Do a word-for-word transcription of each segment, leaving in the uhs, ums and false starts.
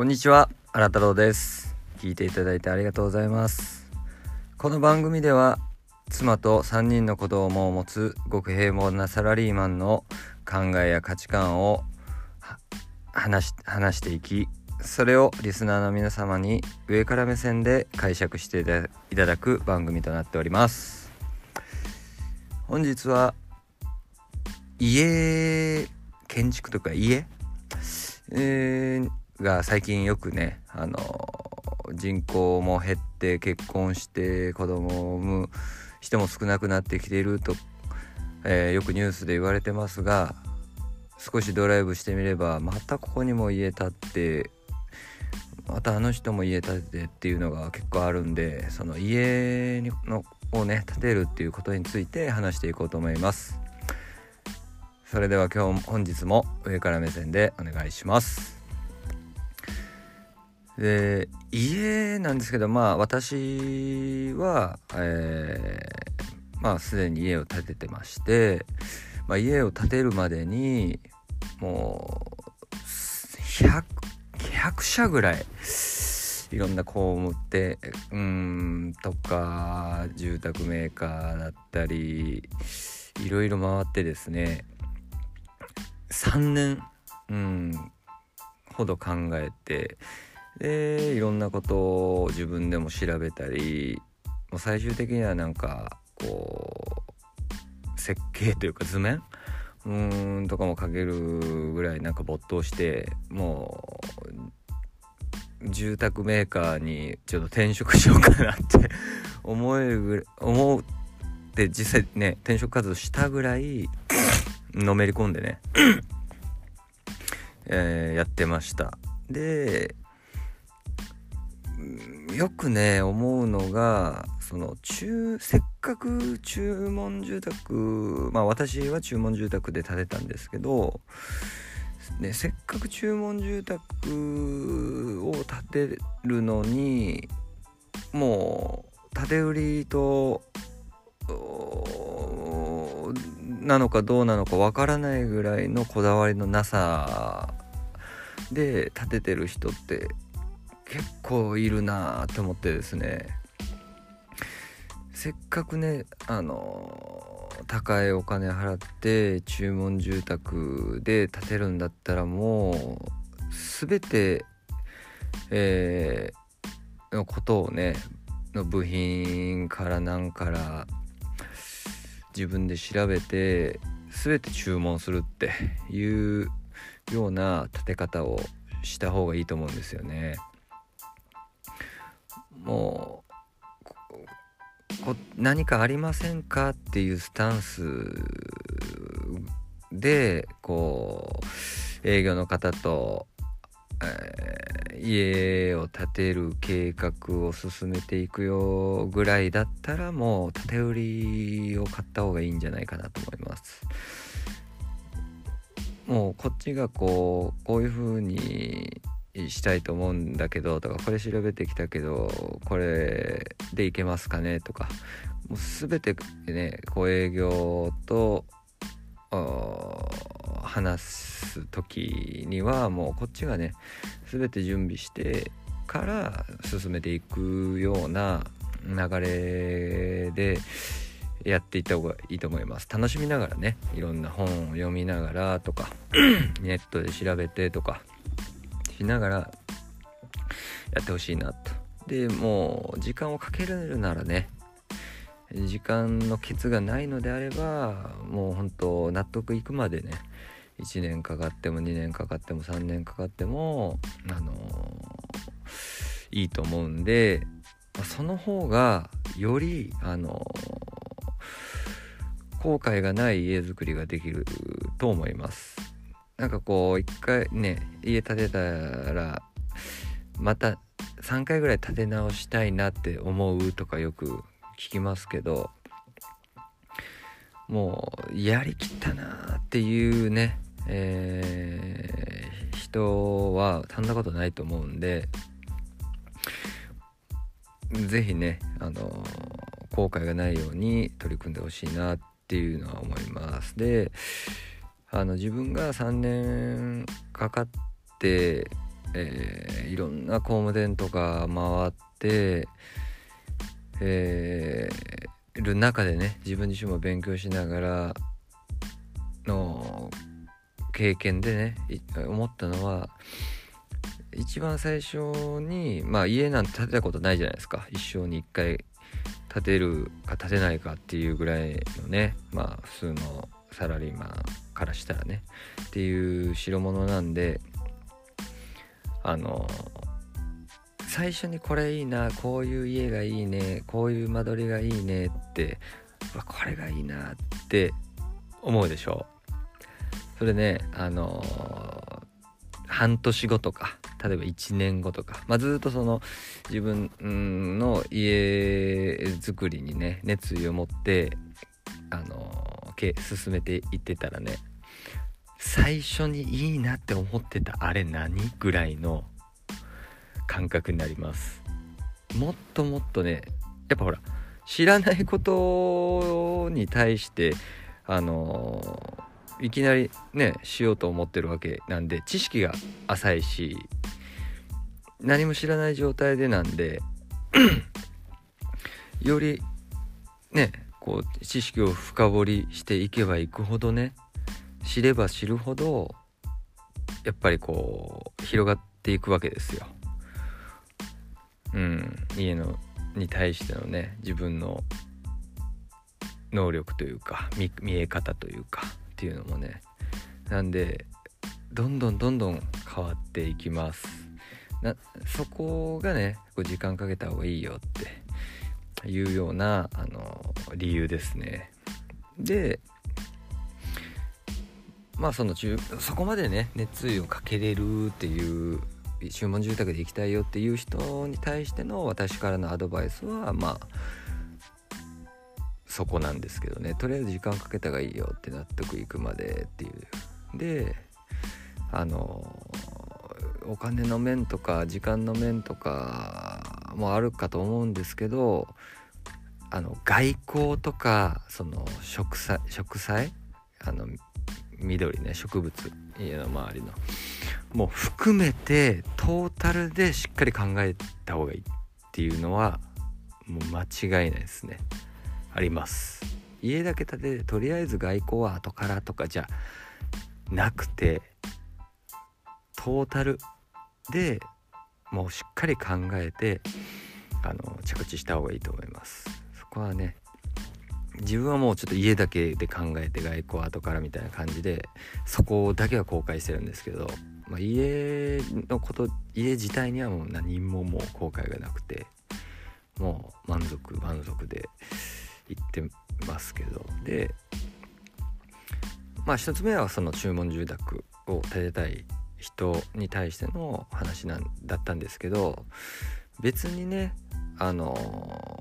こんにちは、荒太郎です。聞いていただいてありがとうございます。この番組では妻とさんにんの子供を持つ極平凡なサラリーマンの考えや価値観を話し、話していき、それをリスナーの皆様に上から目線で解釈していただく番組となっております。本日は家、建築とか家、えー、が最近よくね、あの人口も減って結婚して子供を産む人も少なくなってきていると、えー、よくニュースで言われてますが、少しドライブしてみればまたここにも家建ってまたあの人も家建ててっていうのが結構あるんで、その家のをね建てるっていうことについて話していこうと思います。それでは今日本日も上から目線でお願いします。で、家なんですけど、まあ私は、えー、まあすでに家を建ててまして、まあ、家を建てるまでにもう ひゃく, ひゃく社ぐらいいろんな工務店うんとか住宅メーカーだったりいろいろ回ってですね、さんねん、うん、ほど考えて、でいろんなことを自分でも調べたり、もう最終的にはなんかこう設計というか図面うーんとかも描けるぐらいなんか没頭して、もう住宅メーカーにちょっと転職しようかなって思えるぐらい思うって実際ね転職活動したぐらいのめり込んでねえーやってました。でよくね思うのが、その中せっかく注文住宅、まあ私は注文住宅で建てたんですけど、ね、せっかく注文住宅を建てるのにもう建て売りとなのかどうなのかわからないぐらいのこだわりのなさで建ててる人って結構いるなと思ってですね、せっかくねあの高いお金払って注文住宅で建てるんだったらもう全て、えー、のことをねの部品から何から自分で調べて全て注文するっていうような建て方をした方がいいと思うんですよね。もうここ何かありませんかっていうスタンスでこう営業の方と、えー、家を建てる計画を進めていくよぐらいだったらもう建て売りを買った方がいいんじゃないかなと思います。もうこっちがこうこういう風にしたいと思うんだけどとか、これ調べてきたけどこれでいけますかねとか、もう全てねこう営業と話す時にはもうこっちがね全て準備してから進めていくような流れでやっていった方がいいと思います。楽しみながらね、いろんな本を読みながらとかネットで調べてとかしながらやってほしいなと。でもう時間をかけるならね、時間のケツがないのであればもう本当納得いくまでねいちねんかかってもにねんかかってもさんねんかかってもあのー、いいと思うんで、その方がよりあのー、後悔がない家づくりができると思います。なんかこう一回ね家建てたらまたさんかいぐらい建て直したいなって思うとかよく聞きますけど、もうやりきったなっていうね、えー、人はそんなことないと思うんで、ぜひねあの後悔がないように取り組んでほしいなっていうのは思います。であの自分がさんねんかかってえー、いろんな工務店とか回って、えー、る中でね、自分自身も勉強しながらの経験でね、思ったのは、一番最初に、まあ、家なんて建てたことないじゃないですか。一生に一回建てるか建てないかっていうぐらいのね、まあ普通のサラリーマンからしたらねっていう代物なんで、あの最初にこれいいな、こういう家がいいね、こういう間取りがいいねって、これがいいなって思うでしょう。それね、あの半年後とか例えばいちねんごとか、まあ、ずっとその自分の家づくりにね熱意を持ってあの進めていってたらね、最初にいいなって思ってたあれ何ぐらいの感覚になります。もっともっとね、やっぱほら知らないことに対してあのいきなりねしようと思ってるわけなんで、知識が浅いし何も知らない状態でなんでよりねこう知識を深掘りしていけばいくほどね、知れば知るほどやっぱりこう広がっていくわけですよ。うん、家のに対してのね自分の能力というか 見, 見え方というかっていうのもね、なんでどんどんどんどん変わっていきます。なそこがねこう時間かけた方がいいよっていうようなあの理由ですね。でまあその中そこまでね熱意をかけれるっていう注文住宅で行きたいよっていう人に対しての私からのアドバイスはまあそこなんですけどね、とりあえず時間かけたがいいよって納得いくまでっていうで、あのお金の面とか時間の面とかもあるかと思うんですけど、あの外交とかその植栽植栽あの緑ね植物家の周りのもう含めてトータルでしっかり考えた方がいいっていうのはもう間違いないですね。あります。家だけ建ててとりあえず外交は後からとかじゃなくて、トータルでもうしっかり考えてあの着地した方がいいと思います。そこはね自分はもうちょっと家だけで考えて外交は後からみたいな感じで、そこだけは後悔してるんですけど、まあ、家のこと家自体にはもう何ももう後悔がなくて、もう満足満足で言ってますけど。でまあ一つ目はその注文住宅を建てたい人に対しての話なんだったんですけど、別にねあの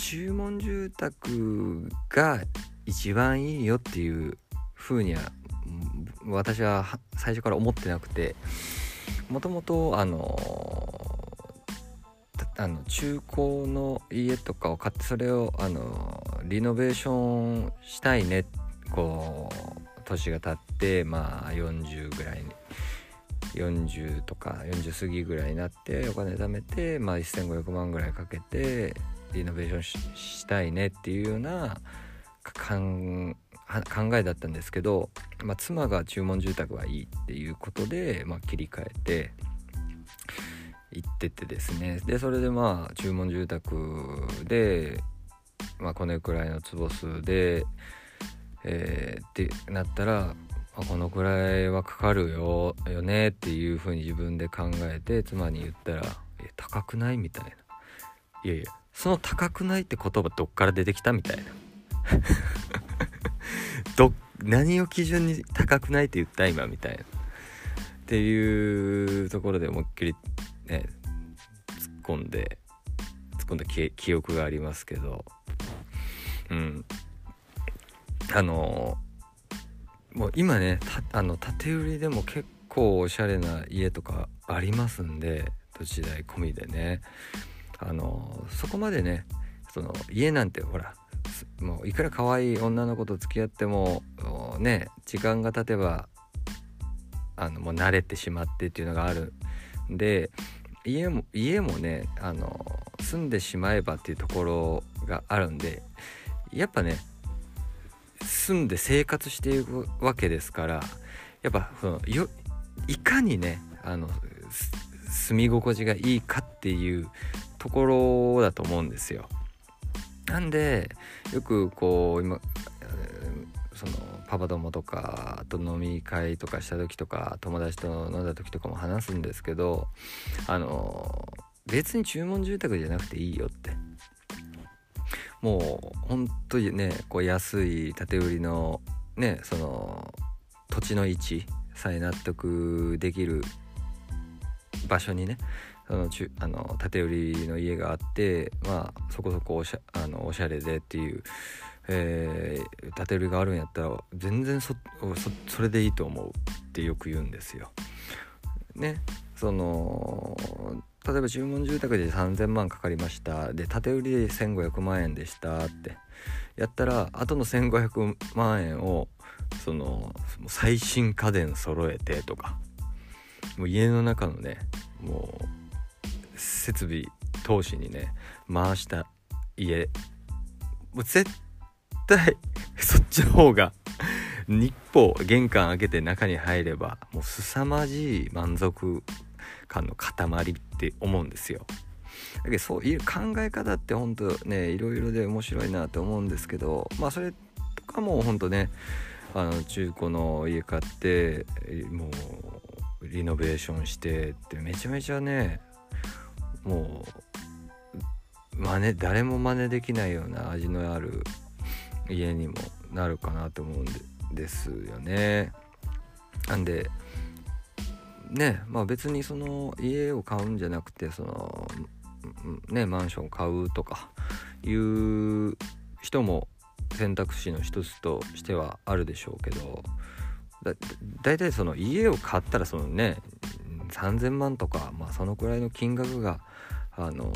注文住宅が一番いいよっていう風には私は最初から思ってなくて、もともとあのあの中古の家とかを買ってそれをあのリノベーションしたいね、こう年が経ってまあよんじゅうぐらいによんじゅうとかよんじゅう過ぎぐらいになってお金貯めて、まあ、せんごひゃくまんぐらいかけてリノベーション し, したいねっていうようなかん考えだったんですけど、まあ、妻が注文住宅はいいっていうことで、まあ、切り替えて行っててですね。でそれでまあ注文住宅で、まあ、このくらいの坪数で、えー、ってなったら、まあ、このくらいはかかるよよねっていうふうに自分で考えて妻に言ったら、え高くないみたいな、いやいやその高くないって言葉どっから出てきたみたいなど何を基準に高くないって言った今みたいなっていうところで思いっきりね、突っ込んで突っ込んだ記、記憶がありますけど、うん、あのもう今ねたあの建て売りでも結構おしゃれな家とかありますんで、土地代込みでね、あのそこまでねその家なんてほらもういくら可愛い女の子と付き合ってもね時間が経てばあのもう慣れてしまってっていうのがあるで家も家もねあの住んでしまえばっていうところがあるんで、やっぱね住んで生活していくわけですから、やっぱそのよいかにねあの住み心地がいいかっていうところだと思うんですよ。なんでよくこう今そのパパ友とかと飲み会とかした時とか友達と飲んだ時とかも話すんですけど、あの別に注文住宅じゃなくていいよって、もう本当にねこう安い建て売りのねその土地の位置さえ納得できる場所にねそのちゅあの建て売りの家があって、まあそこそこおしゃ、あのおしゃれでっていう、えー、建て売りがあるんやったら全然 そ, そ, それでいいと思うってよく言うんですよね。その例えば注文住宅でさんぜんまんかかりましたで建て売りでせんごひゃくまんえんでしたってやったら、あとのせんごひゃくまんえんをその最新家電揃えてとか、もう家の中のねもう設備投資にね回した家、もう絶対そっちの方が一歩玄関開けて中に入ればもう凄まじい満足感の塊って思うんですよ。だけどそういう考え方って本当ねいろいろで面白いなと思うんですけど、まあそれとかも本当ねあの中古の家買ってもうリノベーションしてってめちゃめちゃねもう真似誰も真似できないような味のある家にもなるかなと思うんでですよね。なんでねまあ別にその家を買うんじゃなくてそのねマンション買うとかいう人も選択肢の一つとしてはあるでしょうけど、だ, だいたいその家を買ったらそのねさんぜんまんとか、まあ、そのくらいの金額があの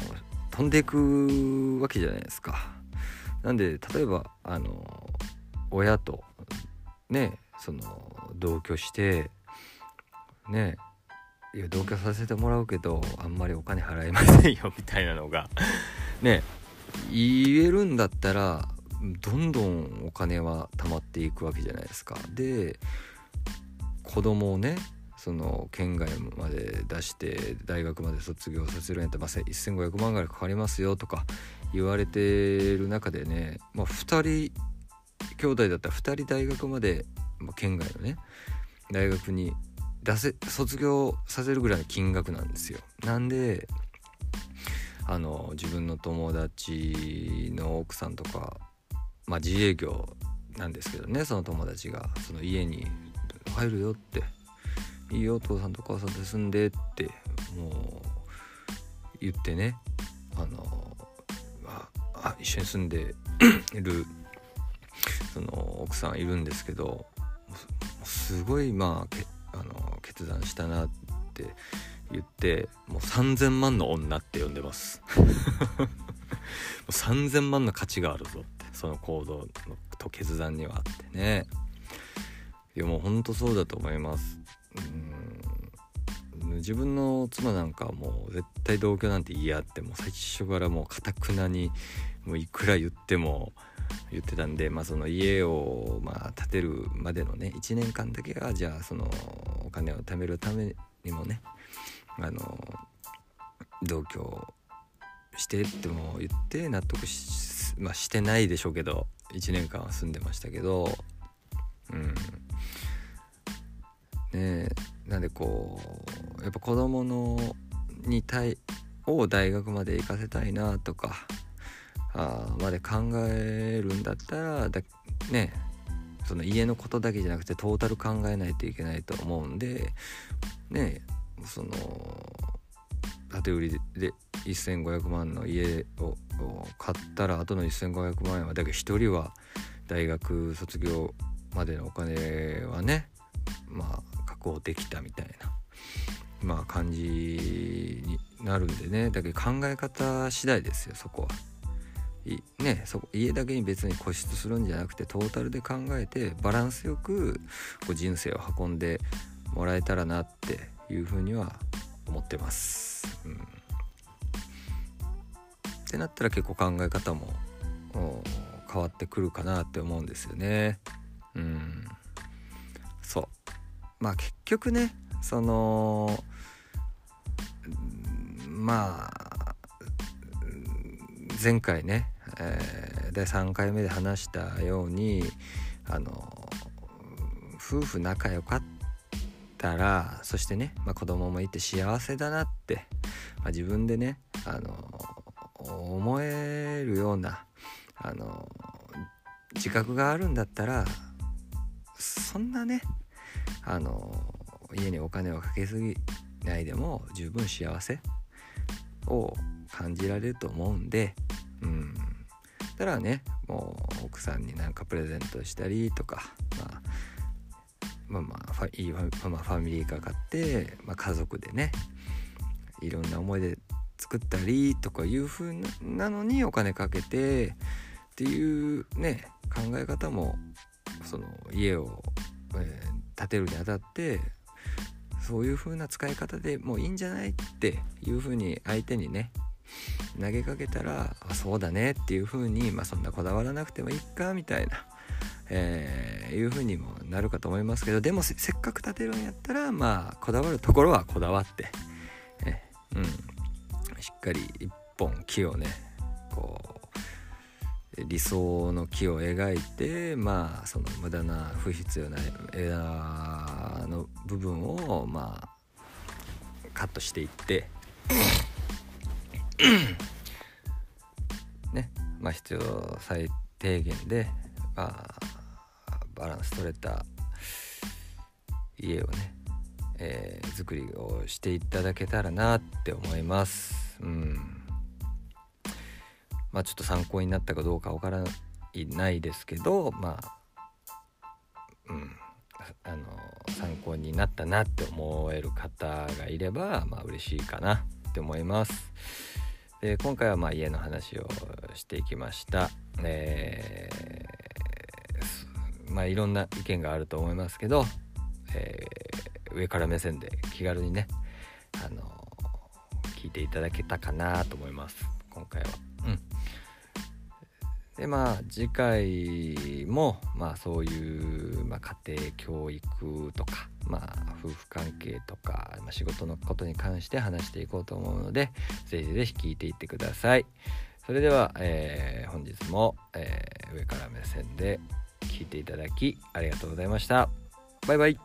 飛んでいくわけじゃないですか。なんで例えばあの親とねその同居してねいや同居させてもらうけどあんまりお金払えませんよみたいなのがね言えるんだったらどんどんお金は貯まっていくわけじゃないですか。で子供をねその県外まで出して大学まで卒業させるんやったら、まあ、せんごひゃくまんぐらいかかりますよとか言われてる中でね、まあ、ふたり兄弟だったらふたり大学まで、まあ、県外のね大学に出せ卒業させるぐらいの金額なんですよ。なんであの自分の友達の奥さんとか、まあ、自営業なんですけどねその友達がその家に入るよっていいよお父さんとお母さんと住んでってもう言ってねあのああ一緒に住んでいるその奥さんいるんですけど、すごいまあ、けあの決断したなって言ってもうさんぜんまんの女って呼んでますもうさんぜんまんの価値があるぞってその行動と決断にはあってね。いやもうほんとそうだと思います。うん自分の妻なんかもう絶対同居なんて嫌ってもう最初からもう堅くなにもういくら言っても言ってたんで、まあ、その家をまあ建てるまでのねいちねんかんだけがじゃあそのお金を貯めるためにもねあの同居してっても言って納得 し,、まあ、してないでしょうけどいちねんかんは住んでましたけど、うんね、なんでこうやっぱ子供のに対を大学まで行かせたいなとかあまで考えるんだったらだねその家のことだけじゃなくてトータル考えないといけないと思うんでねその建て売りでせんごひゃくまんの家を買ったらあとのせんごひゃくまんえんはだけど一人は大学卒業までのお金はねまあ確保できたみたいなまあ感じになるんでね、だけど考え方次第ですよそこは。ね、そこ家だけに別に固執するんじゃなくてトータルで考えてバランスよくこう人生を運んでもらえたらなっていうふうには思ってます、うん、ってなったら結構考え方も変わってくるかなって思うんですよね。うん、そうまあ結局ねそのまあ前回ね、えー、だいさんかいめで話したようにあの夫婦仲良かったらそしてね、まあ、子供もいて幸せだなって、まあ、自分でねあの思えるようなあの自覚があるんだったらそんなねあの家にお金をかけすぎないでも十分幸せを感じられると思うんで、うん、だからねもう奥さんになんかプレゼントしたりとか、まあ、まあまあファ、いい、まあ、まあファミリーカー買って、まあ、家族でねいろんな思い出作ったりとかいう風なのにお金かけてっていうね考え方もその家を、えー、建てるにあたってそういう風な使い方でもういいんじゃないっていう風に相手にね投げかけたらあそうだねっていう風に、まあ、そんなこだわらなくてもいいかみたいな、えー、いう風にもなるかと思いますけどでも せ, せっかく建てるんやったらまあこだわるところはこだわって、えー、うん、しっかり一本木をねこう理想の木を描いて、まあ、その無駄な不必要な枝の部分を、まあ、カットしていってね、まあ、必要最低限で、まあ、バランス取れた家をね、えー、作りをしていただけたらなって思います。うんまあ、ちょっと参考になったかどうかわからないですけど、まあ、うん、あの参考になったなって思える方がいれば、まあ、嬉しいかなって思います。で今回はまあ家の話をしていきました。えー、まあいろんな意見があると思いますけど、えー、上から目線で気軽にね、あの聞いていただけたかなと思います。今回は。うん、でまあ次回もまあそういう、まあ、家庭教育とか、まあ、夫婦関係とか、まあ、仕事のことに関して話していこうと思うのでぜひぜひ聞いていってください。それでは、えー、本日も、えー、上から目線で聞いていただきありがとうございました。バイバイ。